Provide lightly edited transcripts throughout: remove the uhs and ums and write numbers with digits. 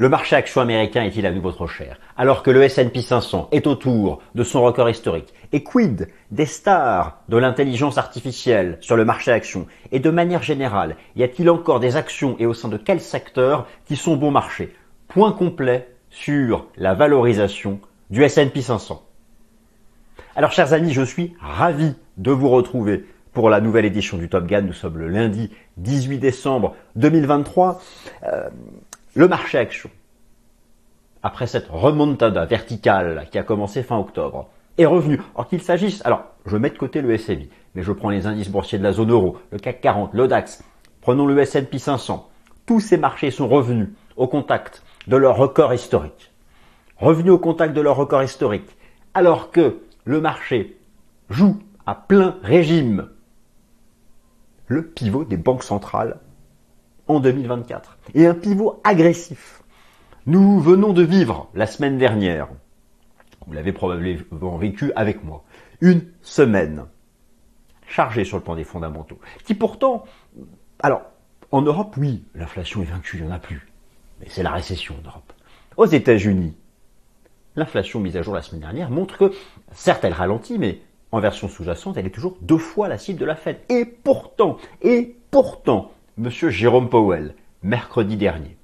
Le marché action américain est-il à nouveau trop cher? Alors que le S&P 500 est autour de son record historique, et quid des stars de l'intelligence artificielle sur le marché action? Et de manière générale, y a-t-il encore des actions et au sein de quels secteurs qui sont bon marché? Point complet sur la valorisation du S&P 500. Alors chers amis, je suis ravi de vous retrouver pour la nouvelle édition du Top Gun. Nous sommes le lundi 18 décembre 2023. Le marché action, après cette remontada verticale qui a commencé fin octobre, est revenu. Or qu'il s'agisse, alors je mets de côté le SMI, mais je prends les indices boursiers de la zone euro, le CAC 40, le DAX, prenons le S&P 500. Tous ces marchés sont revenus au contact de leur record historique. Revenus au contact de leur record historique, alors que le marché joue à plein régime le pivot des banques centrales en 2024. Et un pivot agressif. Nous venons de vivre la semaine dernière, vous l'avez probablement vécu avec moi, une semaine chargée sur le plan des fondamentaux, qui pourtant, alors en Europe, oui, l'inflation est vaincue, il n'y en a plus, mais c'est la récession en Europe. Aux États-Unis, l'inflation mise à jour la semaine dernière montre que, certes, elle ralentit, mais en version sous-jacente, elle est toujours 2 fois la cible de la Fed. Et pourtant, Monsieur Jérôme Powell, mercredi dernier,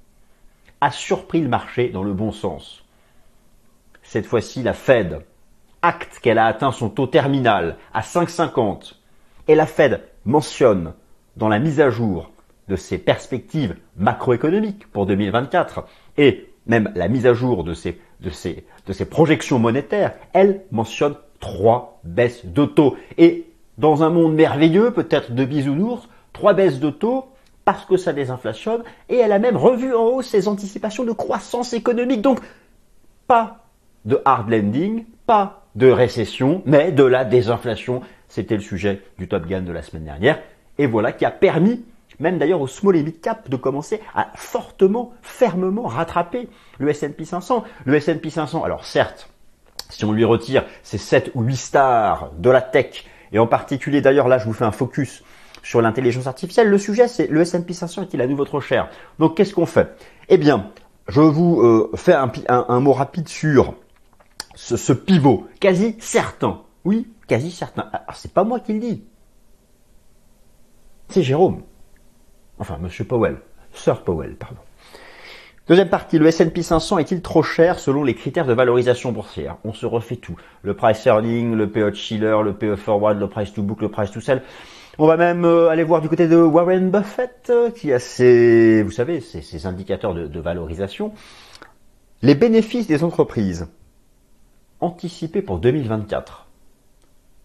a surpris le marché dans le bon sens. Cette fois-ci, la Fed acte qu'elle a atteint son taux terminal à 5,50 et la Fed mentionne dans la mise à jour de ses perspectives macroéconomiques pour 2024 et même la mise à jour de ses projections monétaires, elle mentionne 3 baisses de taux. Et dans un monde merveilleux, peut-être de bisounours, 3 baisses de taux parce que ça désinflationne, et elle a même revu en haut ses anticipations de croissance économique. Donc, pas de hard landing, pas de récession, mais de la désinflation. C'était le sujet du Top Gun de la semaine dernière. Et voilà qui a permis, même d'ailleurs au small et mid cap, de commencer à fortement, fermement rattraper le S&P 500. Le S&P 500, alors certes, si on lui retire ces 7 ou 8 stars de la tech, et en particulier d'ailleurs là, je vous fais un focus sur l'intelligence artificielle, le sujet c'est le S&P 500 est-il à nouveau trop cher? Donc qu'est-ce qu'on fait? Eh bien, je vous fais un mot rapide sur ce pivot quasi certain. Oui, quasi certain. Alors, c'est pas moi qui le dis. C'est Jérôme. Enfin, Monsieur Powell. Sir Powell, pardon. Deuxième partie, le S&P 500 est-il trop cher selon les critères de valorisation boursière? On se refait tout. Le price earning, le PE Schiller, le PE forward, le price to book, le price to sell. On va même aller voir du côté de Warren Buffett, qui a ses, vous savez, ses indicateurs de valorisation. Les bénéfices des entreprises anticipés pour 2024,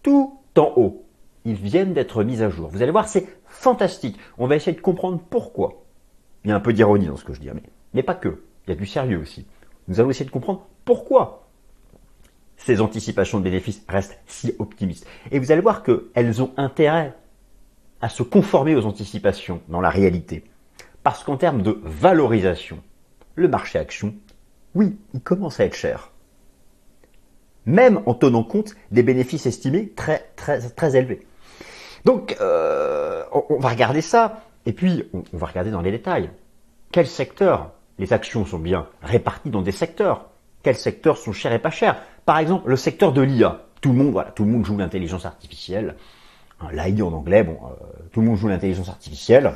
tout en haut, ils viennent d'être mis à jour. Vous allez voir, c'est fantastique. On va essayer de comprendre pourquoi. Il y a un peu d'ironie dans ce que je dis, mais pas que. Il y a du sérieux aussi. Nous allons essayer de comprendre pourquoi ces anticipations de bénéfices restent si optimistes. Et vous allez voir qu'elles ont intérêt à se conformer aux anticipations dans la réalité. Parce qu'en termes de valorisation, le marché action, oui, il commence à être cher. Même en tenant compte des bénéfices estimés très, très, très élevés. Donc, on va regarder ça, et puis on va regarder dans les détails. Quels secteurs? Les actions sont bien réparties dans des secteurs. Quels secteurs sont chers et pas chers? Par exemple, le secteur de l'IA. Tout le monde joue l'intelligence artificielle. L'AI en anglais, tout le monde joue l'intelligence artificielle.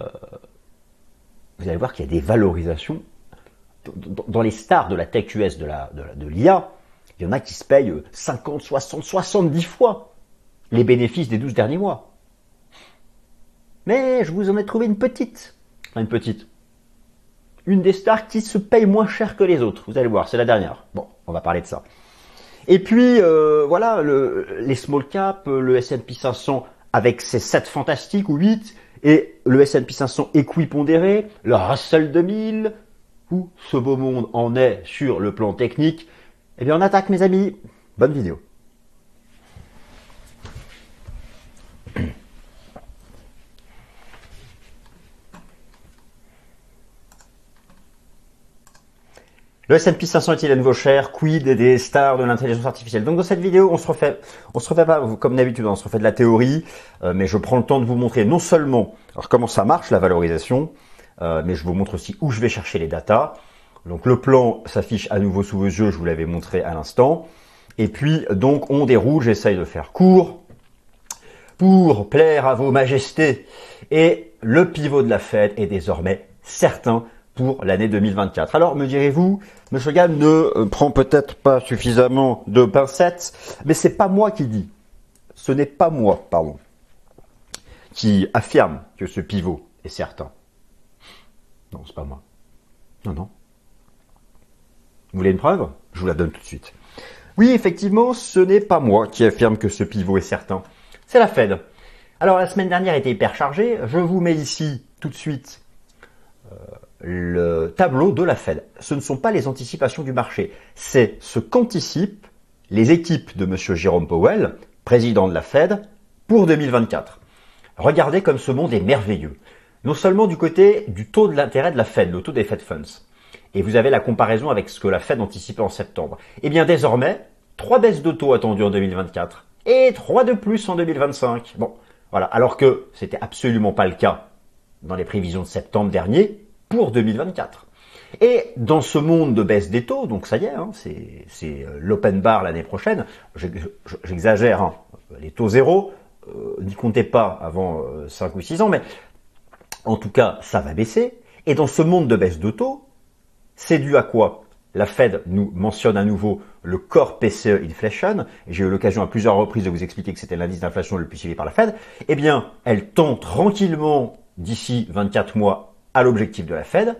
Vous allez voir qu'il y a des valorisations. Dans les stars de la tech US, de l'IA, il y en a qui se payent 50, 60, 70 fois les bénéfices des 12 derniers mois. Mais je vous en ai trouvé une petite. Enfin, une petite. Une des stars qui se paye moins cher que les autres. Vous allez voir, c'est la dernière. Bon, on va parler de ça. Et puis, voilà, les small caps, le S&P 500 avec ses 7 fantastiques ou 8, et le S&P 500 équipondéré, le Russell 2000, où ce beau monde en est sur le plan technique. Eh bien, on attaque, mes amis. Bonne vidéo. Le S&P 500 est-il à nouveau cher? Quid des stars de l'intelligence artificielle? Donc dans cette vidéo, on se refait pas comme d'habitude, on se refait de la théorie, mais je prends le temps de vous montrer non seulement comment ça marche la valorisation, mais je vous montre aussi où je vais chercher les datas. Donc le plan s'affiche à nouveau sous vos yeux, je vous l'avais montré à l'instant. Et puis donc on déroule, j'essaye de faire court pour plaire à vos majestés. Et le pivot de la Fed est désormais certain pour l'année 2024. Alors me direz-vous, monsieur Gall ne prend peut-être pas suffisamment de pincettes, mais c'est pas moi qui dis. Ce n'est pas moi, pardon, qui affirme que ce pivot est certain. Non, c'est pas moi. Non, non. Vous voulez une preuve? Je vous la donne tout de suite. Oui, effectivement, ce n'est pas moi qui affirme que ce pivot est certain. C'est la Fed. Alors, la semaine dernière était hyper chargée. Je vous mets ici tout de suite le tableau de la Fed. Ce ne sont pas les anticipations du marché. C'est ce qu'anticipent les équipes de M. Jérôme Powell, président de la Fed, pour 2024. Regardez comme ce monde est merveilleux. Non seulement du côté du taux de l'intérêt de la Fed, le taux des Fed Funds, et vous avez la comparaison avec ce que la Fed anticipait en septembre. Eh bien désormais, 3 baisses de taux attendues en 2024 et 3 de plus en 2025. Bon, voilà. Alors que c'était absolument pas le cas dans les prévisions de septembre dernier pour 2024. Et dans ce monde de baisse des taux, donc ça y est, hein, c'est l'open bar l'année prochaine. J'exagère, hein, les taux zéro, n'y comptez pas avant 5 ou 6 ans, mais en tout cas, ça va baisser. Et dans ce monde de baisse de taux, c'est dû à quoi? La Fed nous mentionne à nouveau le core PCE inflation. J'ai eu l'occasion à plusieurs reprises de vous expliquer que c'était l'indice d'inflation le plus suivi par la Fed. Eh bien, elle tend tranquillement d'ici 24 mois à l'objectif de la Fed,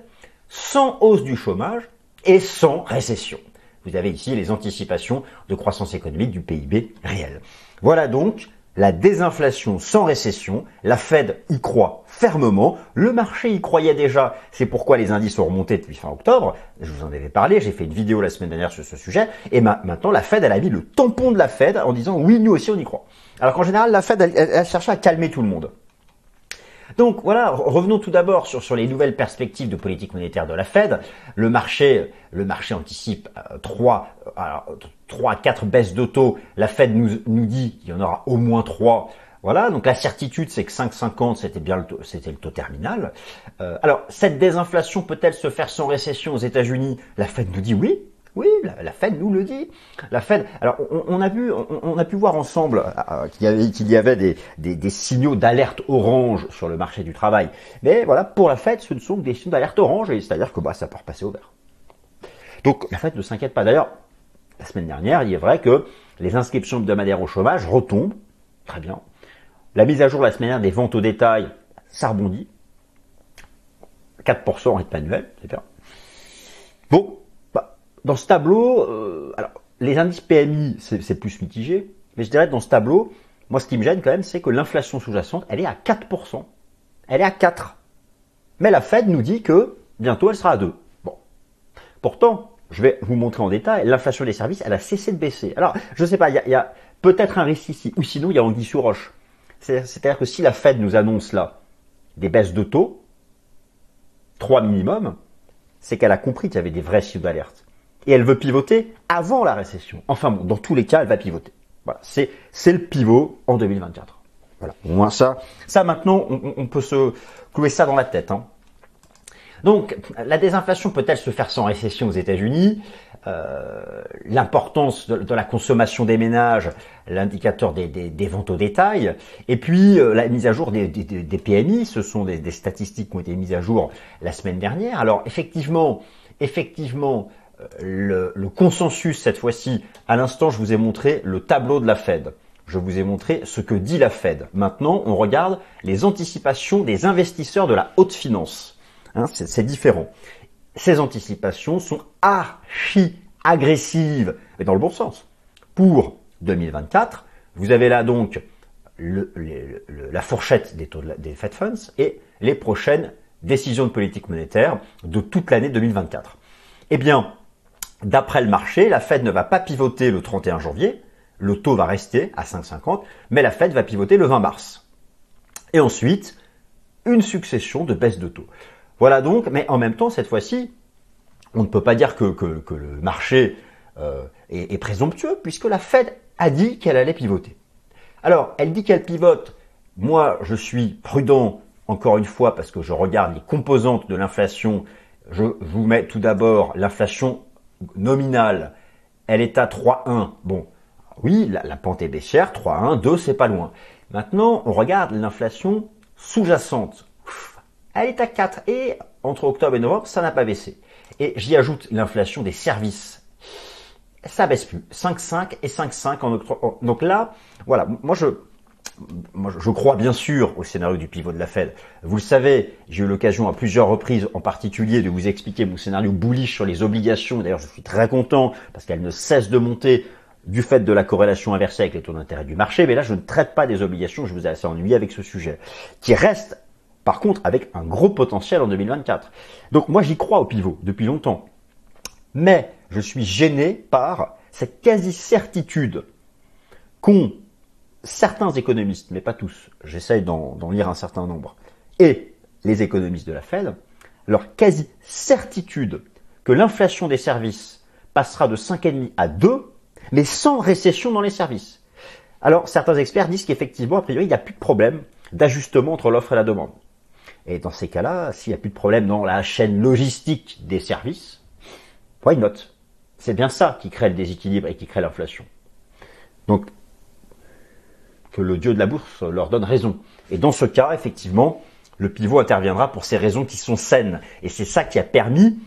sans hausse du chômage et sans récession. Vous avez ici les anticipations de croissance économique du PIB réel. Voilà donc la désinflation sans récession. La Fed y croit fermement. Le marché y croyait déjà. C'est pourquoi les indices ont remonté depuis fin octobre. Je vous en avais parlé. J'ai fait une vidéo la semaine dernière sur ce sujet. Et maintenant, la Fed, elle a mis le tampon de la Fed en disant « oui, nous aussi, on y croit ». Alors qu'en général, la Fed, elle cherchait à calmer tout le monde. Donc voilà, revenons tout d'abord sur les nouvelles perspectives de politique monétaire de la Fed. Le marché anticipe 3 à 4 baisses de taux. La Fed nous dit qu'il y en aura au moins 3. Voilà, donc la certitude, c'est que 5,50, c'était le taux terminal. Alors, cette désinflation peut-elle se faire sans récession aux États-Unis? La Fed nous dit oui. Oui, la Fed nous le dit. La Fed. Alors, on a pu voir ensemble qu'il y avait des signaux d'alerte orange sur le marché du travail. Mais voilà, pour la Fed, ce ne sont que des signaux d'alerte orange, et c'est-à-dire que bah, ça peut repasser au vert. Donc, la Fed ne s'inquiète pas. D'ailleurs, la semaine dernière, il est vrai que les inscriptions hebdomadaires au chômage retombent. Très bien. La mise à jour la semaine dernière des ventes au détail, ça rebondit. 4% en rythme annuel, c'est bien. Bon. Dans ce tableau, alors les indices PMI, c'est plus mitigé, mais je dirais que dans ce tableau, moi ce qui me gêne quand même, c'est que l'inflation sous-jacente, elle est à 4%. Elle est à 4. Mais la Fed nous dit que bientôt elle sera à 2. Bon. Pourtant, je vais vous montrer en détail, l'inflation des services, elle a cessé de baisser. Alors, je ne sais pas, il y a peut-être un risque ici, ou sinon il y a anguille sous roche. C'est-à-dire que si la Fed nous annonce là des baisses de taux, 3 minimum, c'est qu'elle a compris qu'il y avait des vrais signaux d'alerte. Et elle veut pivoter avant la récession. Enfin bon, dans tous les cas, elle va pivoter. Voilà, c'est le pivot en 2024. Voilà, au moins ça maintenant, on peut se clouer ça dans la tête. Hein. Donc, la désinflation peut-elle se faire sans récession aux États-Unis? L'importance de la consommation des ménages, l'indicateur des ventes au détail, et puis la mise à jour des PMI, ce sont des statistiques qui ont été mises à jour la semaine dernière. Alors, effectivement, le consensus cette fois-ci, à l'instant je vous ai montré le tableau de la Fed, je vous ai montré ce que dit la Fed. Maintenant on regarde les anticipations des investisseurs de la haute finance, hein, c'est différent. Ces anticipations sont archi-agressives, mais dans le bon sens. Pour 2024, vous avez là donc la fourchette des taux des Fed Funds et les prochaines décisions de politique monétaire de toute l'année 2024. Eh bien, d'après le marché, la Fed ne va pas pivoter le 31 janvier, le taux va rester à 5,50, mais la Fed va pivoter le 20 mars. Et ensuite, une succession de baisses de taux. Voilà donc, mais en même temps, cette fois-ci, on ne peut pas dire que le marché est présomptueux, puisque la Fed a dit qu'elle allait pivoter. Alors, elle dit qu'elle pivote, moi je suis prudent encore une fois, parce que je regarde les composantes de l'inflation, je vous mets tout d'abord l'inflation nominale. Elle est à 3,1. Bon, oui, la pente est baissière, 3,1, 2, c'est pas loin. Maintenant, on regarde l'inflation sous-jacente. Elle est à 4 et entre octobre et novembre, ça n'a pas baissé. Et j'y ajoute l'inflation des services. Ça baisse plus. 5,5 et 5,5 en octobre. Donc là, voilà, moi, je crois bien sûr au scénario du pivot de la Fed. Vous le savez, j'ai eu l'occasion à plusieurs reprises en particulier de vous expliquer mon scénario bullish sur les obligations. D'ailleurs, je suis très content parce qu'elles ne cessent de monter du fait de la corrélation inversée avec les taux d'intérêt du marché. Mais là, je ne traite pas des obligations. Je vous ai assez ennuyé avec ce sujet qui reste, par contre, avec un gros potentiel en 2024. Donc moi, j'y crois au pivot depuis longtemps. Mais je suis gêné par cette quasi-certitude qu'ont certains économistes, mais pas tous, j'essaye d'en lire un certain nombre, et les économistes de la Fed, leur quasi-certitude que l'inflation des services passera de 5,5 à 2, mais sans récession dans les services. Alors, certains experts disent qu'effectivement, a priori, il n'y a plus de problème d'ajustement entre l'offre et la demande. Et dans ces cas-là, s'il n'y a plus de problème dans la chaîne logistique des services, why not? C'est bien ça qui crée le déséquilibre et qui crée l'inflation. Donc, que le dieu de la bourse leur donne raison. Et dans ce cas, effectivement, le pivot interviendra pour ces raisons qui sont saines. Et c'est ça qui a permis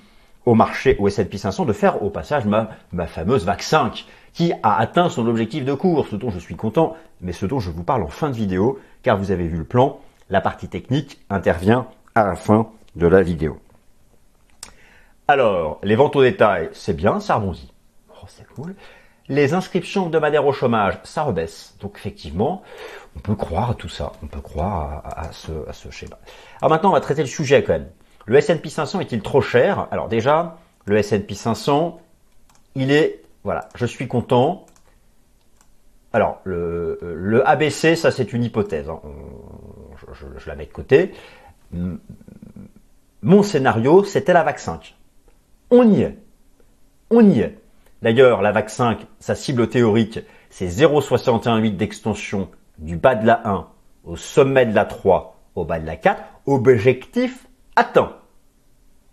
au marché, au S&P 500, de faire au passage ma fameuse vague 5, qui a atteint son objectif de cours, ce dont je suis content, mais ce dont je vous parle en fin de vidéo, car vous avez vu le plan, la partie technique intervient à la fin de la vidéo. Alors, les ventes au détail, c'est bien, ça rebondit. Oh, c'est cool. Les inscriptions hebdomadaires au chômage, ça rebaisse. Donc effectivement, on peut croire à tout ça, on peut croire à ce schéma. Alors maintenant, on va traiter le sujet quand même. Le S&P 500 est-il trop cher? Alors déjà, le S&P 500, il est... Voilà, je suis content. Alors, le ABC, ça c'est une hypothèse, hein. Je la mets de côté. Mon scénario, c'était la vague 5. On y est. On y est. D'ailleurs, la vague 5, sa cible théorique, c'est 0,618 d'extension du bas de la 1 au sommet de la 3 au bas de la 4. Objectif atteint.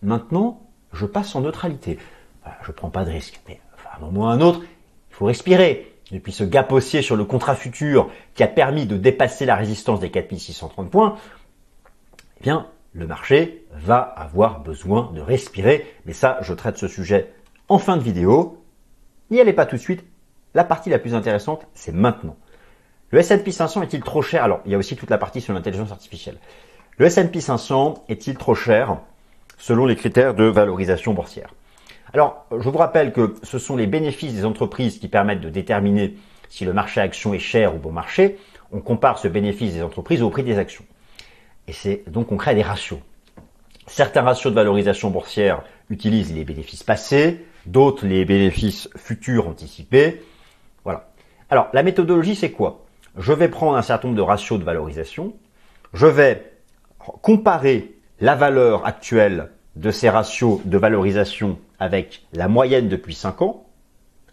Maintenant, je passe en neutralité. Voilà, je ne prends pas de risque, mais à un moment ou à un autre, il faut respirer. Depuis ce gap haussier sur le contrat futur qui a permis de dépasser la résistance des 4630 points, eh bien, le marché va avoir besoin de respirer. Mais ça, je traite ce sujet en fin de vidéo. N'y allez pas tout de suite. La partie la plus intéressante, c'est maintenant. Le S&P 500 est-il trop cher? Alors, il y a aussi toute la partie sur l'intelligence artificielle. Le S&P 500 est-il trop cher selon les critères de valorisation boursière? Alors, je vous rappelle que ce sont les bénéfices des entreprises qui permettent de déterminer si le marché à actions est cher ou bon marché. On compare ce bénéfice des entreprises au prix des actions. Et c'est donc on crée des ratios. Certains ratios de valorisation boursière utilisent les bénéfices passés, d'autres les bénéfices futurs anticipés. Voilà. Alors, la méthodologie, c'est quoi? Je vais prendre un certain nombre de ratios de valorisation. Je vais comparer la valeur actuelle de ces ratios de valorisation avec la moyenne depuis 5 ans,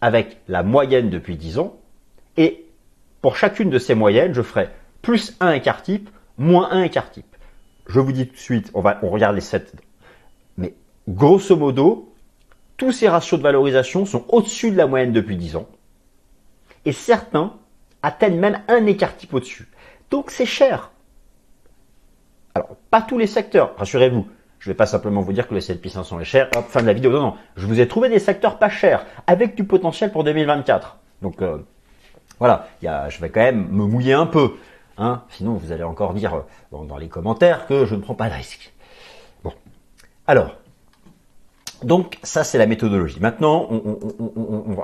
avec la moyenne depuis 10 ans, et pour chacune de ces moyennes, je ferai plus 1 écart type, moins 1 écart type. Je vous dis tout de suite, on regarde les 7, mais grosso modo, tous ces ratios de valorisation sont au-dessus de la moyenne depuis 10 ans, et certains atteignent même un écart type au-dessus. Donc c'est cher. Alors, pas tous les secteurs, rassurez-vous. Je ne vais pas simplement vous dire que le S&P 500 est cher, hop, fin de la vidéo. Non, non, je vous ai trouvé des secteurs pas chers, avec du potentiel pour 2024. Donc, voilà, je vais quand même me mouiller un peu, hein. Sinon, vous allez encore dire dans les commentaires que je ne prends pas de risque. Bon, alors, donc ça, c'est la méthodologie. Maintenant,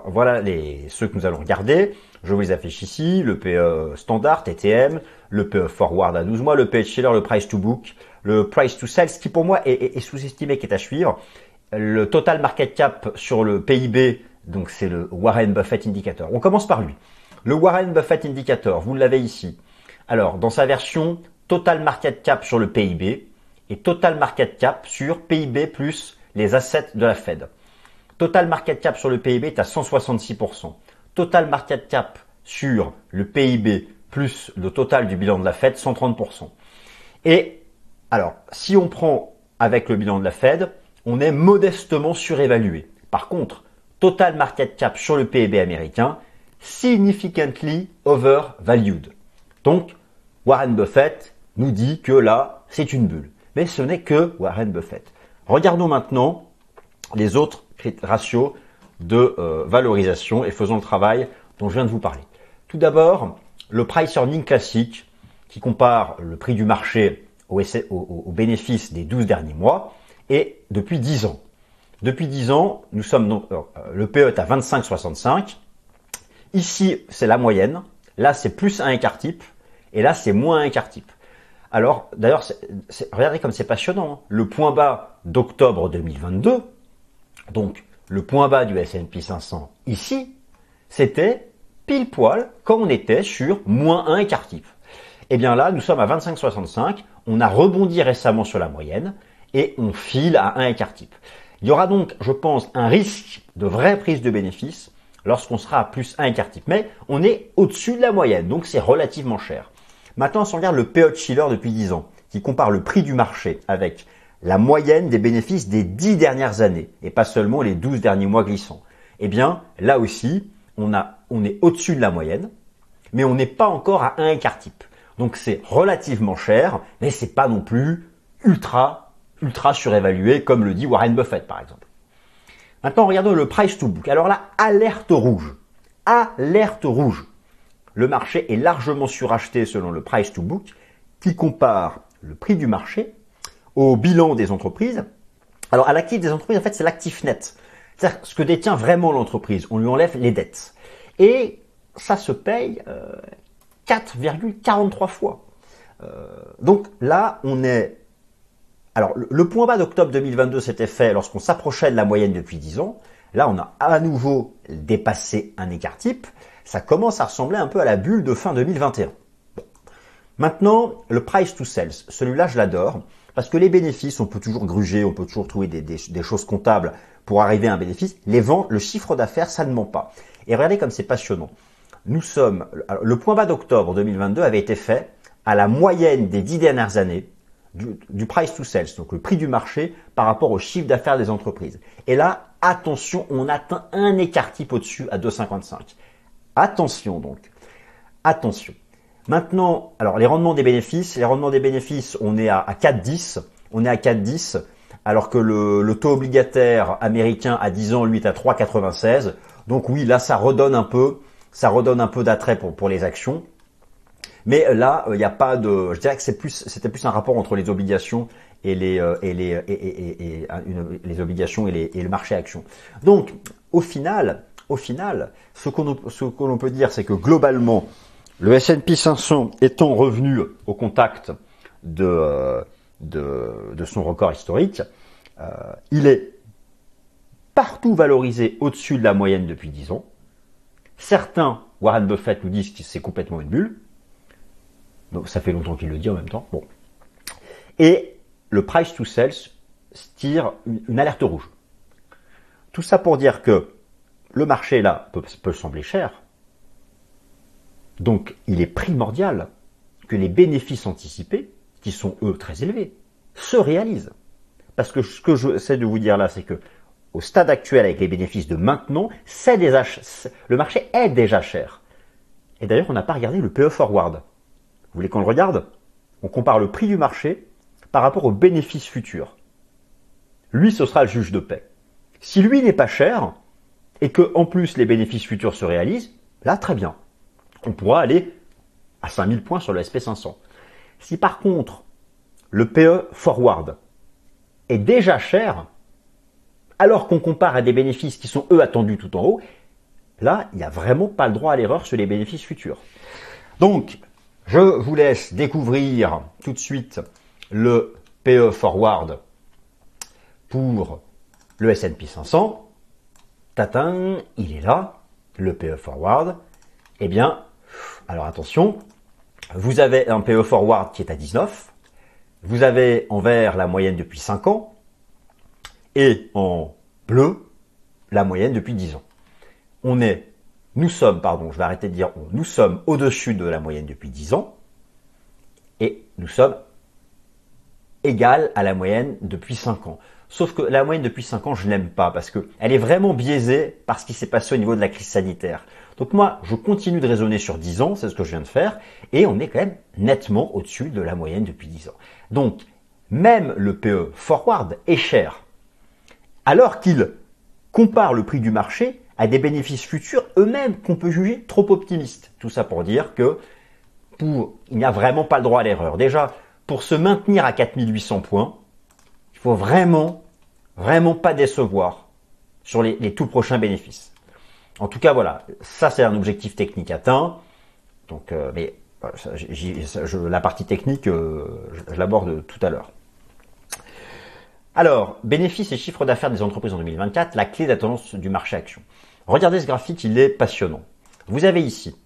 voilà ceux que nous allons regarder. Je vous les affiche ici, le PE standard, TTM, le PE forward à 12 mois, le PE Schiller, le price to book, le price to sales, qui pour moi est sous-estimé, qui est à suivre, le total market cap sur le PIB, donc c'est le Warren Buffett Indicator. On commence par lui. Le Warren Buffett Indicator, vous l'avez ici. Alors, dans sa version, total market cap sur le PIB et total market cap sur PIB plus les assets de la Fed. Total market cap sur le PIB est à 166%. Total market cap sur le PIB plus le total du bilan de la Fed, 130%. Et Alors, si on prend avec le bilan de la Fed, on est modestement surévalué. Par contre, total market cap sur le PIB américain, significantly overvalued. Donc, Warren Buffett nous dit que là, c'est une bulle. Mais ce n'est que Warren Buffett. Regardons maintenant les autres ratios de valorisation et faisons le travail dont je viens de vous parler. Tout d'abord, le price earning classique qui compare le prix du marché au bénéfice des 12 derniers mois et depuis 10 ans. Depuis 10 ans, nous sommes donc, le PE est à 25,65. Ici, c'est la moyenne. Là, c'est plus un écart type. Et là, c'est moins un écart type. Alors, d'ailleurs, regardez comme c'est passionnant. Hein. Le point bas d'octobre 2022, donc le point bas du S&P 500 ici, c'était pile poil quand on était sur moins un écart type. Et bien là, nous sommes à 25,65. On a rebondi récemment sur la moyenne et on file à un écart type. Il y aura donc, je pense, un risque de vraie prise de bénéfice lorsqu'on sera à plus 1 écart type. Mais on est au-dessus de la moyenne, donc c'est relativement cher. Maintenant, si on regarde le PE Chiller depuis 10 ans, qui compare le prix du marché avec la moyenne des bénéfices des 10 dernières années, et pas seulement les 12 derniers mois glissants, eh bien, là aussi, on est au-dessus de la moyenne, mais on n'est pas encore à 1 écart type. Donc c'est relativement cher, mais c'est pas non plus ultra surévalué, comme le dit Warren Buffett, par exemple. Maintenant, regardons le price to book. Alors là, alerte rouge. Alerte rouge. Le marché est largement suracheté selon le price to book, qui compare le prix du marché au bilan des entreprises. Alors, à l'actif des entreprises, en fait, c'est l'actif net. C'est-à-dire ce que détient vraiment l'entreprise. On lui enlève les dettes. Et ça se paye 4,43 fois. Donc là, on est... Alors, le point bas d'octobre 2022 s'était fait lorsqu'on s'approchait de la moyenne depuis 10 ans. Là, on a à nouveau dépassé un écart type. Ça commence à ressembler un peu à la bulle de fin 2021. Bon. Maintenant, le price to sales. Celui-là, je l'adore parce que les bénéfices, on peut toujours gruger, on peut toujours trouver des choses comptables pour arriver à un bénéfice. Les ventes, le chiffre d'affaires, ça ne ment pas. Et regardez comme c'est passionnant. Nous sommes... Alors, le point bas d'octobre 2022 avait été fait à la moyenne des 10 dernières années. Du price to sales, donc le prix du marché par rapport au chiffre d'affaires des entreprises. Et là, attention, on atteint un écart type au-dessus à 2,55. Attention donc. Attention. Maintenant, alors les rendements des bénéfices. Les rendements des bénéfices, on est à 4,10. On est à 4,10 alors que le taux obligataire américain à 10 ans, lui, est à 3,96. Donc oui, là, ça redonne un peu d'attrait pour les actions. Mais là, il n'y a pas de. Je dirais que c'était plus un rapport entre les obligations et le marché action. Donc, au final, ce qu'on peut dire, c'est que globalement, le S&P 500 étant revenu au contact de son record historique, il est partout valorisé au-dessus de la moyenne depuis 10 ans. Certains, Warren Buffett, nous disent que c'est complètement une bulle. Donc, ça fait longtemps qu'il le dit en même temps. Bon. Et le price to sales tire une alerte rouge. Tout ça pour dire que le marché, là, peut sembler cher. Donc, il est primordial que les bénéfices anticipés, qui sont, eux, très élevés, se réalisent. Parce que ce que j'essaie de vous dire là, c'est que au stade actuel, avec les bénéfices de maintenant, le marché est déjà cher. Et d'ailleurs, on n'a pas regardé le PE forward. Vous voulez qu'on le regarde? On compare le prix du marché par rapport aux bénéfices futurs. Lui, ce sera le juge de paix. Si lui n'est pas cher et que en plus les bénéfices futurs se réalisent, là, très bien. On pourra aller à 5000 points sur le SP500. Si par contre, le PE forward est déjà cher, alors qu'on compare à des bénéfices qui sont eux attendus tout en haut, là, il n'y a vraiment pas le droit à l'erreur sur les bénéfices futurs. Donc, je vous laisse découvrir tout de suite le PE Forward pour le S&P 500. Tatin, il est là, le PE Forward. Eh bien, alors attention, vous avez un PE Forward qui est à 19. Vous avez en vert la moyenne depuis 5 ans et en bleu la moyenne depuis 10 ans. Nous sommes au-dessus de la moyenne depuis 10 ans et nous sommes égale à la moyenne depuis 5 ans. Sauf que la moyenne depuis 5 ans, je n'aime pas parce qu'elle est vraiment biaisée par ce qui s'est passé au niveau de la crise sanitaire. Donc moi, je continue de raisonner sur 10 ans, c'est ce que je viens de faire, et on est quand même nettement au-dessus de la moyenne depuis 10 ans. Donc, même le PE forward est cher, alors qu'il compare le prix du marché à des bénéfices futurs eux-mêmes qu'on peut juger trop optimistes. Tout ça pour dire que il n'y a vraiment pas le droit à l'erreur. Déjà, pour se maintenir à 4800 points, il faut vraiment pas décevoir sur les tout prochains bénéfices. En tout cas, voilà, ça c'est un objectif technique atteint. Donc, mais la partie technique, je l'aborde tout à l'heure. Alors, bénéfices et chiffre d'affaires des entreprises en 2024, la clé de la tendance du marché action. Regardez ce graphique, il est passionnant. Vous avez ici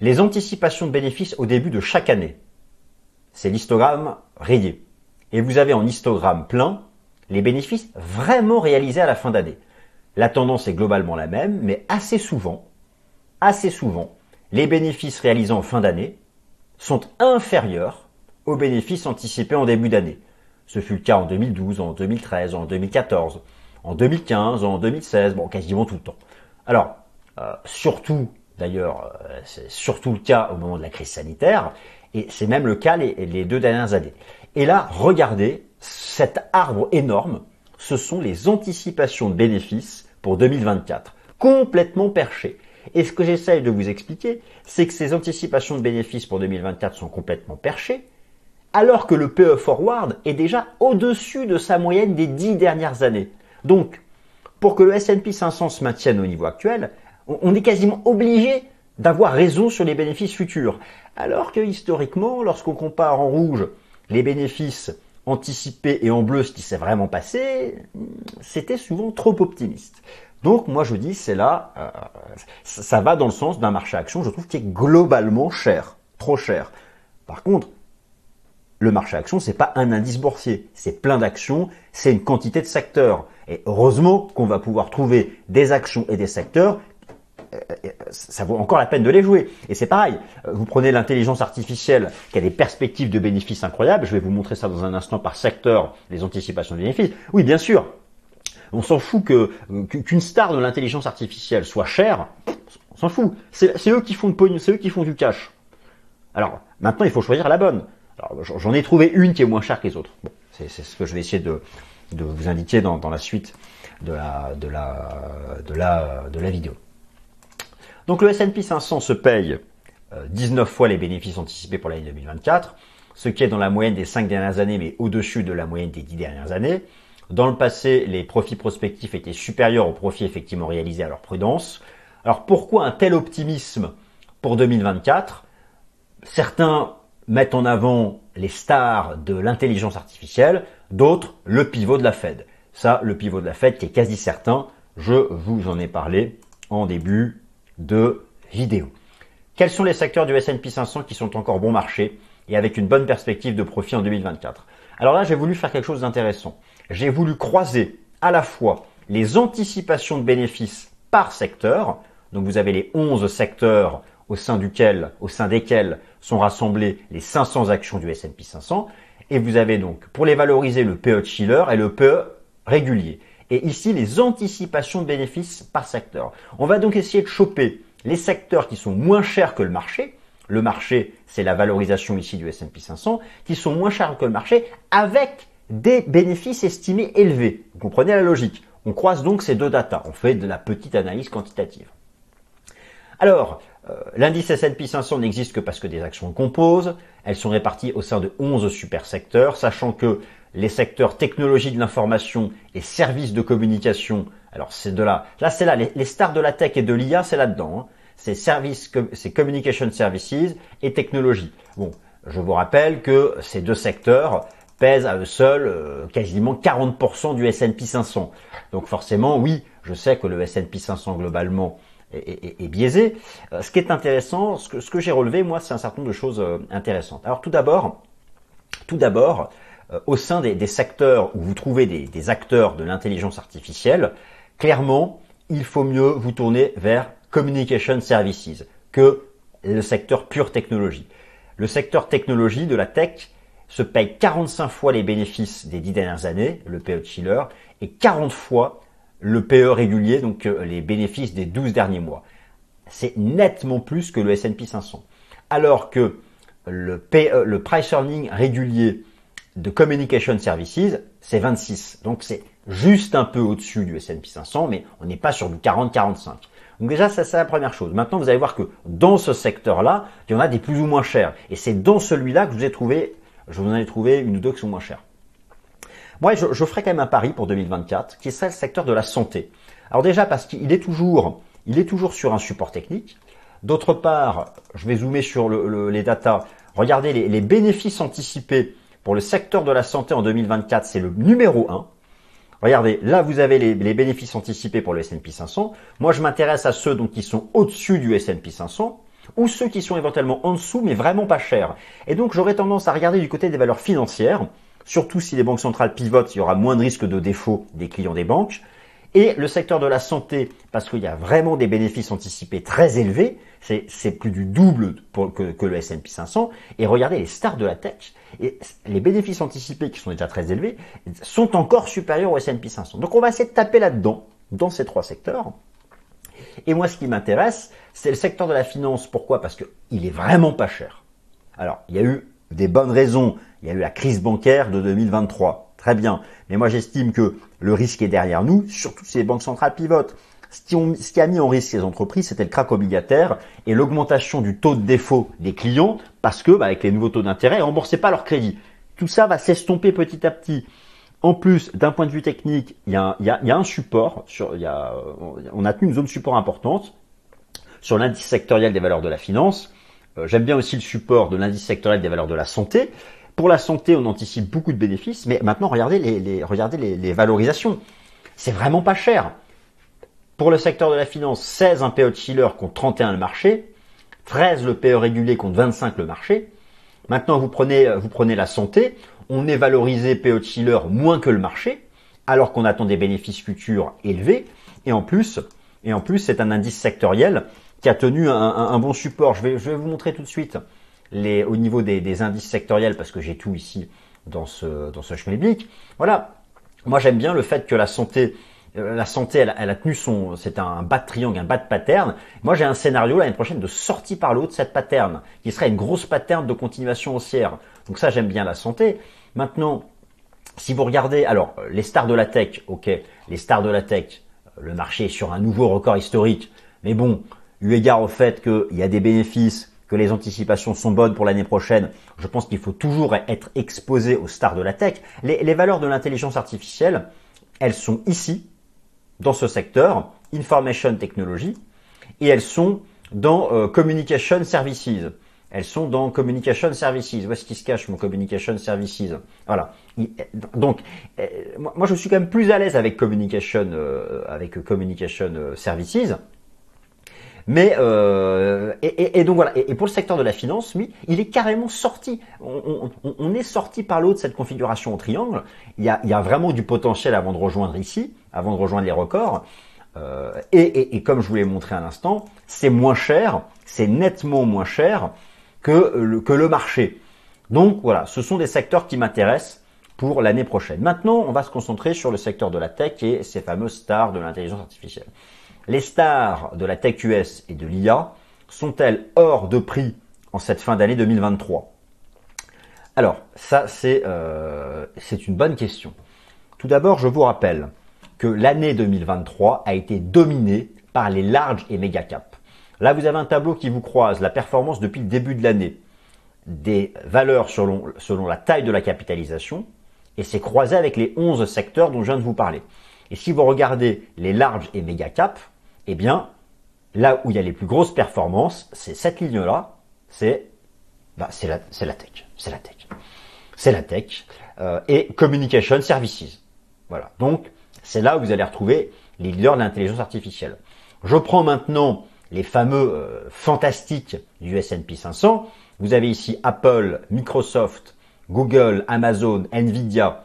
les anticipations de bénéfices au début de chaque année. C'est l'histogramme rayé. Et vous avez en histogramme plein les bénéfices vraiment réalisés à la fin d'année. La tendance est globalement la même, mais assez souvent, les bénéfices réalisés en fin d'année sont inférieurs aux bénéfices anticipés en début d'année. Ce fut le cas en 2012, en 2013, en 2014, en 2015, en 2016, bon, quasiment tout le temps. Alors, c'est surtout le cas au moment de la crise sanitaire, et c'est même le cas les 2 dernières années. Et là, regardez cet arbre énorme, ce sont les anticipations de bénéfices pour 2024, complètement perchées. Et ce que j'essaye de vous expliquer, c'est que ces anticipations de bénéfices pour 2024 sont complètement perchées, alors que le PE forward est déjà au-dessus de sa moyenne des 10 dernières années. Donc, pour que le S&P 500 se maintienne au niveau actuel, on est quasiment obligé d'avoir raison sur les bénéfices futurs. Alors que historiquement, lorsqu'on compare en rouge les bénéfices anticipés et en bleu ce qui s'est vraiment passé, c'était souvent trop optimiste. Donc moi je dis c'est là, ça va dans le sens d'un marché action, je trouve, qui est globalement cher, trop cher. Par contre, le marché action, c'est pas un indice boursier, c'est plein d'actions, c'est une quantité de secteurs. Et heureusement qu'on va pouvoir trouver des actions et des secteurs, ça vaut encore la peine de les jouer. Et c'est pareil, vous prenez l'intelligence artificielle qui a des perspectives de bénéfices incroyables, je vais vous montrer ça dans un instant par secteur, les anticipations de bénéfices. Oui, bien sûr, on s'en fout qu'une star de l'intelligence artificielle soit chère, on s'en fout. C'est eux qui font de pognon, c'est eux qui font du cash. Alors, maintenant, il faut choisir la bonne. Alors, j'en ai trouvé une qui est moins chère que les autres. Bon, c'est ce que je vais essayer de vous indiquer dans la suite de la vidéo. Donc le S&P 500 se paye 19 fois les bénéfices anticipés pour l'année 2024, ce qui est dans la moyenne des 5 dernières années, mais au-dessus de la moyenne des 10 dernières années. Dans le passé, les profits prospectifs étaient supérieurs aux profits effectivement réalisés à leur prudence. Alors pourquoi un tel optimisme pour 2024 ? Certains mettent en avant les stars de l'intelligence artificielle, d'autres le pivot de la Fed. Ça, le pivot de la Fed qui est quasi certain, je vous en ai parlé en début de vidéo. Quels sont les secteurs du S&P 500 qui sont encore bon marché et avec une bonne perspective de profit en 2024 ? Alors là, j'ai voulu faire quelque chose d'intéressant. J'ai voulu croiser à la fois les anticipations de bénéfices par secteur, donc vous avez les 11 secteurs au sein desquels sont rassemblées les 500 actions du S&P 500, et vous avez donc, pour les valoriser, le PE chiller et le PE régulier. Et ici, les anticipations de bénéfices par secteur. On va donc essayer de choper les secteurs qui sont moins chers que le marché. Le marché, c'est la valorisation ici du S&P 500, qui sont moins chers que le marché avec des bénéfices estimés élevés. Vous comprenez la logique. On croise donc ces 2 datas. On fait de la petite analyse quantitative. Alors, l'indice S&P 500 n'existe que parce que des actions le composent. Elles sont réparties au sein de 11 super secteurs, sachant que les secteurs technologie de l'information et services de communication, alors c'est de là. Là, c'est là, les stars de la tech et de l'IA, c'est là-dedans. Hein. C'est communication services et technologie. Bon, je vous rappelle que ces 2 secteurs pèsent à eux seuls quasiment 40% du S&P 500. Donc forcément, oui, je sais que le S&P 500 globalement est biaisé. Ce qui est intéressant, ce que j'ai relevé, moi, c'est un certain nombre de choses intéressantes. Alors tout d'abord, au sein des secteurs où vous trouvez des acteurs de l'intelligence artificielle, clairement, il faut mieux vous tourner vers communication services que le secteur pure technologie. Le secteur technologie de la tech, se paye 45 fois les bénéfices des 10 dernières années, le PE chiller, et 40 fois le PE régulier, donc les bénéfices des 12 derniers mois. C'est nettement plus que le S&P 500. Alors que le price earning régulier de Communication Services, c'est 26. Donc, c'est juste un peu au-dessus du S&P 500, mais on n'est pas sur du 40-45. Donc déjà, ça c'est la première chose. Maintenant, vous allez voir que dans ce secteur-là, il y en a des plus ou moins chers. Et c'est dans celui-là que je vous en ai trouvé une ou deux qui sont moins chères. Moi, je ferai quand même un pari pour 2024, qui serait le secteur de la santé. Alors déjà, parce qu'il est toujours, sur un support technique. D'autre part, je vais zoomer sur les datas. Regardez, les bénéfices anticipés pour le secteur de la santé en 2024, c'est le numéro 1. Regardez, là, vous avez les bénéfices anticipés pour le S&P 500. Moi, je m'intéresse à ceux donc, qui sont au-dessus du S&P 500 ou ceux qui sont éventuellement en dessous, mais vraiment pas chers. Et donc, j'aurais tendance à regarder du côté des valeurs financières, surtout si les banques centrales pivotent, il y aura moins de risque de défaut des clients des banques. Et le secteur de la santé, parce qu'il y a vraiment des bénéfices anticipés très élevés, c'est plus du double que le S&P 500. Et regardez les stars de la tech, et les bénéfices anticipés qui sont déjà très élevés sont encore supérieurs au S&P 500. Donc on va essayer de taper là-dedans, dans ces trois secteurs. Et moi, ce qui m'intéresse, c'est le secteur de la finance. Pourquoi? Parce qu'il est vraiment pas cher. Alors, il y a eu des bonnes raisons. Il y a eu la crise bancaire de 2023. Très bien, mais moi j'estime que le risque est derrière nous, surtout si les banques centrales pivotent. Ce qui a mis en risque les entreprises, c'était le krach obligataire et l'augmentation du taux de défaut des clients parce que, avec les nouveaux taux d'intérêt, ils ne remboursaient pas leur crédit. Tout ça va s'estomper petit à petit. En plus, d'un point de vue technique, il y a un support, on a tenu une zone support importante sur l'indice sectoriel des valeurs de la finance. J'aime bien aussi le support de l'indice sectoriel des valeurs de la santé. Pour la santé, on anticipe beaucoup de bénéfices, mais maintenant, regardez les valorisations. C'est vraiment pas cher. Pour le secteur de la finance, 16 un PE chiller contre 31 le marché, 13 le PE régulier contre 25 le marché. Maintenant, vous prenez la santé, on est valorisé PE chiller moins que le marché, alors qu'on attend des bénéfices futurs élevés. Et en plus, c'est un indice sectoriel qui a tenu un bon support. Je vais vous montrer tout de suite. Au niveau des indices sectoriels, parce que j'ai tout ici dans ce schmilblick. Voilà. Moi, j'aime bien le fait que la santé, elle a tenu c'est un bas de triangle, un bas de pattern. Moi, j'ai un scénario l'année prochaine de sortie par le haut de cette pattern, qui serait une grosse pattern de continuation haussière. Donc ça, j'aime bien la santé. Maintenant, si vous regardez, alors, les stars de la tech, ok, le marché est sur un nouveau record historique. Mais bon, eu égard au fait qu'il y a des bénéfices, que les anticipations sont bonnes pour l'année prochaine, je pense qu'il faut toujours être exposé aux stars de la tech. Les valeurs de l'intelligence artificielle, elles sont ici, dans ce secteur, Information Technology, et elles sont dans Communication Services. Où est-ce qu'il se cache mon Communication Services? Voilà. Donc, moi, je suis quand même plus à l'aise avec Communication Services. Mais et donc voilà. Et pour le secteur de la finance, oui, il est carrément sorti. On est sorti par le haut de cette configuration en triangle. Il y a vraiment du potentiel avant de rejoindre ici, avant de rejoindre les records. Et comme je vous l'ai montré à l'instant, c'est moins cher, c'est nettement moins cher que le marché. Donc voilà, ce sont des secteurs qui m'intéressent pour l'année prochaine. Maintenant, on va se concentrer sur le secteur de la tech et ces fameuses stars de l'intelligence artificielle. Les stars de la tech US et de l'IA sont-elles hors de prix en cette fin d'année 2023 ? Alors, ça, c'est une bonne question. Tout d'abord, je vous rappelle que l'année 2023 a été dominée par les larges et méga caps. Là, vous avez un tableau qui vous croise la performance depuis le début de l'année, des valeurs selon la taille de la capitalisation, et c'est croisé avec les 11 secteurs dont je viens de vous parler. Et si vous regardez les larges et méga caps, eh bien, là où il y a les plus grosses performances, c'est cette ligne-là, c'est la tech et Communication Services. Voilà. Donc, c'est là où vous allez retrouver les leaders de l'intelligence artificielle. Je prends maintenant les fameux fantastiques du S&P 500. Vous avez ici Apple, Microsoft, Google, Amazon, Nvidia,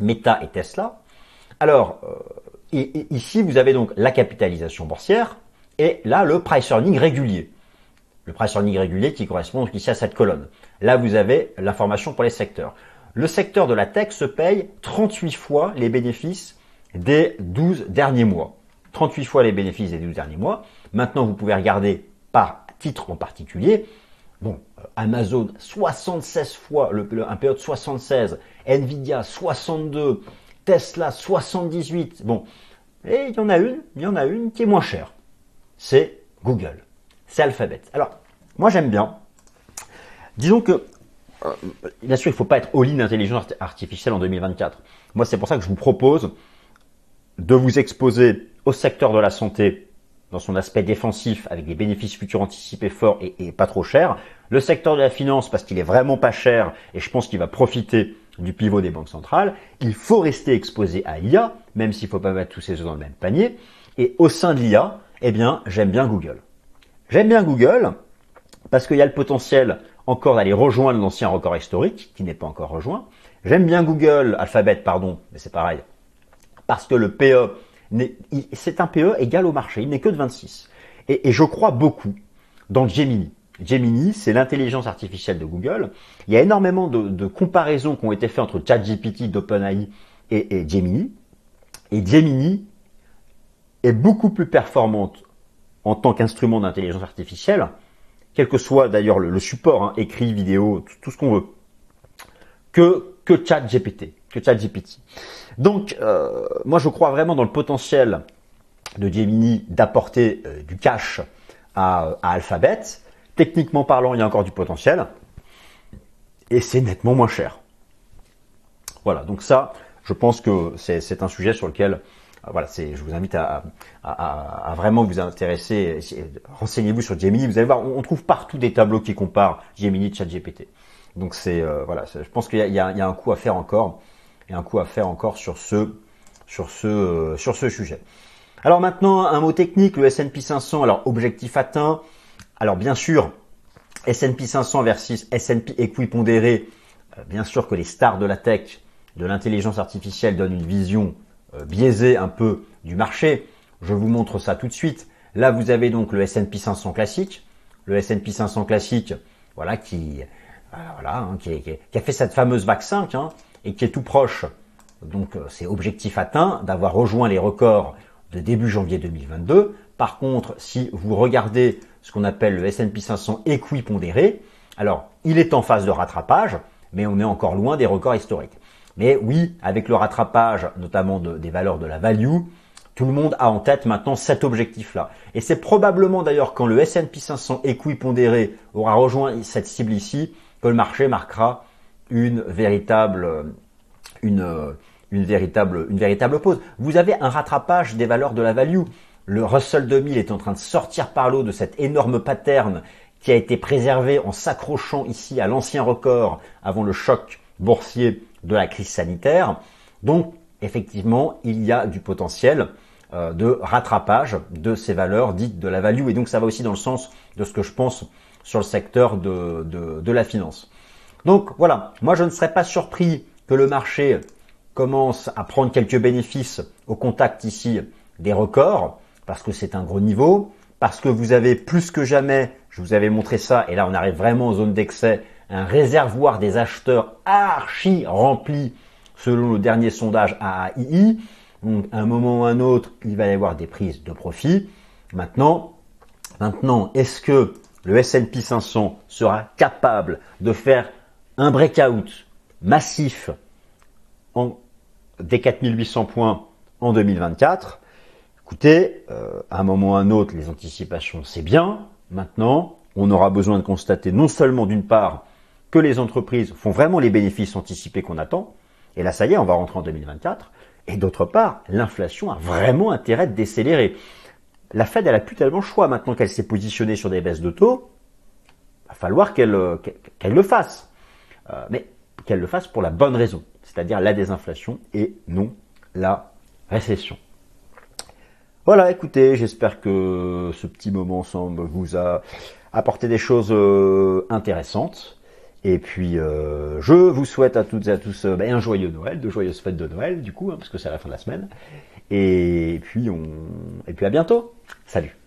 Meta et Tesla. Alors, ici, vous avez donc la capitalisation boursière et là, le price earning régulier. le price earning régulier qui correspond ici à cette colonne. Là, vous avez l'information pour les secteurs. Le secteur de la tech se paye 38 fois les bénéfices des 12 derniers mois. 38 fois les bénéfices des 12 derniers mois. Maintenant, vous pouvez regarder par titre en particulier. Bon, Amazon, 76 fois, un PE de 76, Nvidia, 62, Tesla, 78. Bon, et il y en a une qui est moins chère. C'est Google, c'est Alphabet. Alors, moi, j'aime bien. Disons que, bien sûr, il ne faut pas être all-in intelligence artificielle en 2024. Moi, c'est pour ça que je vous propose de vous exposer au secteur de la santé dans son aspect défensif avec des bénéfices futurs anticipés forts et pas trop chers. Le secteur de la finance parce qu'il est vraiment pas cher et je pense qu'il va profiter du pivot des banques centrales. Il faut rester exposé à l'IA, même s'il ne faut pas mettre tous ses œufs dans le même panier. Et au sein de l'IA, eh bien, j'aime bien Google. J'aime bien Google parce qu'il y a le potentiel encore d'aller rejoindre l'ancien record historique qui n'est pas encore rejoint. J'aime bien Google, Alphabet, pardon, mais c'est pareil, parce que le PE, c'est un PE égal au marché, il n'est que de 26. Et je crois beaucoup dans Gemini. Gemini, c'est l'intelligence artificielle de Google. Il y a énormément de comparaisons qui ont été faites entre ChatGPT, d'OpenAI et Gemini. Et Gemini est beaucoup plus performante en tant qu'instrument d'intelligence artificielle, quel que soit d'ailleurs le support, hein, écrit, vidéo, tout ce qu'on veut, que ChatGPT. Donc, moi, je crois vraiment dans le potentiel de Gemini d'apporter du cash à Alphabet. Techniquement parlant, il y a encore du potentiel. Et c'est nettement moins cher. Voilà, donc ça, je pense que c'est un sujet sur lequel, voilà, je vous invite à vraiment vous intéresser. Renseignez-vous sur Gemini. Vous allez voir, on trouve partout des tableaux qui comparent Gemini et ChatGPT. Donc, voilà, je pense qu'il y a un coup à faire encore. Et un coup à faire encore sur ce sujet. Alors maintenant, un mot technique, le S&P 500, alors objectif atteint. Alors bien sûr, S&P 500 versus S&P équipondéré, bien sûr que les stars de la tech, de l'intelligence artificielle donnent une vision biaisée un peu du marché. Je vous montre ça tout de suite. Là, vous avez donc le S&P 500 classique. Le S&P 500 classique, voilà, qui a fait cette fameuse vague 5, hein, et qui est tout proche, donc c'est objectif atteint, d'avoir rejoint les records de début janvier 2022. Par contre, si vous regardez ce qu'on appelle le S&P 500 équipondéré, alors il est en phase de rattrapage, mais on est encore loin des records historiques. Mais oui, avec le rattrapage, notamment des valeurs de la value, tout le monde a en tête maintenant cet objectif-là. Et c'est probablement d'ailleurs quand le S&P 500 équipondéré aura rejoint cette cible ici, que le marché marquera une véritable pause. Vous avez un rattrapage des valeurs de la value. Le Russell 2000 est en train de sortir par l'eau de cette énorme pattern qui a été préservé en s'accrochant ici à l'ancien record avant le choc boursier de la crise sanitaire. Donc, effectivement, il y a du potentiel de rattrapage de ces valeurs dites de la value. Et donc, ça va aussi dans le sens de ce que je pense sur le secteur de la finance. Donc voilà, moi je ne serais pas surpris que le marché commence à prendre quelques bénéfices au contact ici des records, parce que c'est un gros niveau, parce que vous avez plus que jamais, je vous avais montré ça, et là on arrive vraiment en zone d'excès, un réservoir des acheteurs archi rempli selon le dernier sondage AAII. Donc à un moment ou à un autre, il va y avoir des prises de profit. Maintenant, est-ce que le S&P 500 sera capable de faire un breakout massif des 4800 points en 2024. Écoutez, à un moment ou à un autre, les anticipations, c'est bien. Maintenant, on aura besoin de constater non seulement d'une part que les entreprises font vraiment les bénéfices anticipés qu'on attend, et là, ça y est, on va rentrer en 2024, et d'autre part, l'inflation a vraiment intérêt de décélérer. La Fed, elle n'a plus tellement le choix maintenant qu'elle s'est positionnée sur des baisses de taux. Il va falloir qu'elle le fasse. Mais qu'elle le fasse pour la bonne raison, c'est-à-dire la désinflation et non la récession. Voilà, écoutez, j'espère que ce petit moment ensemble vous a apporté des choses intéressantes. Et puis, je vous souhaite à toutes et à tous un joyeux Noël, de joyeuses fêtes de Noël, du coup, hein, parce que c'est à la fin de la semaine. Et puis, à bientôt. Salut.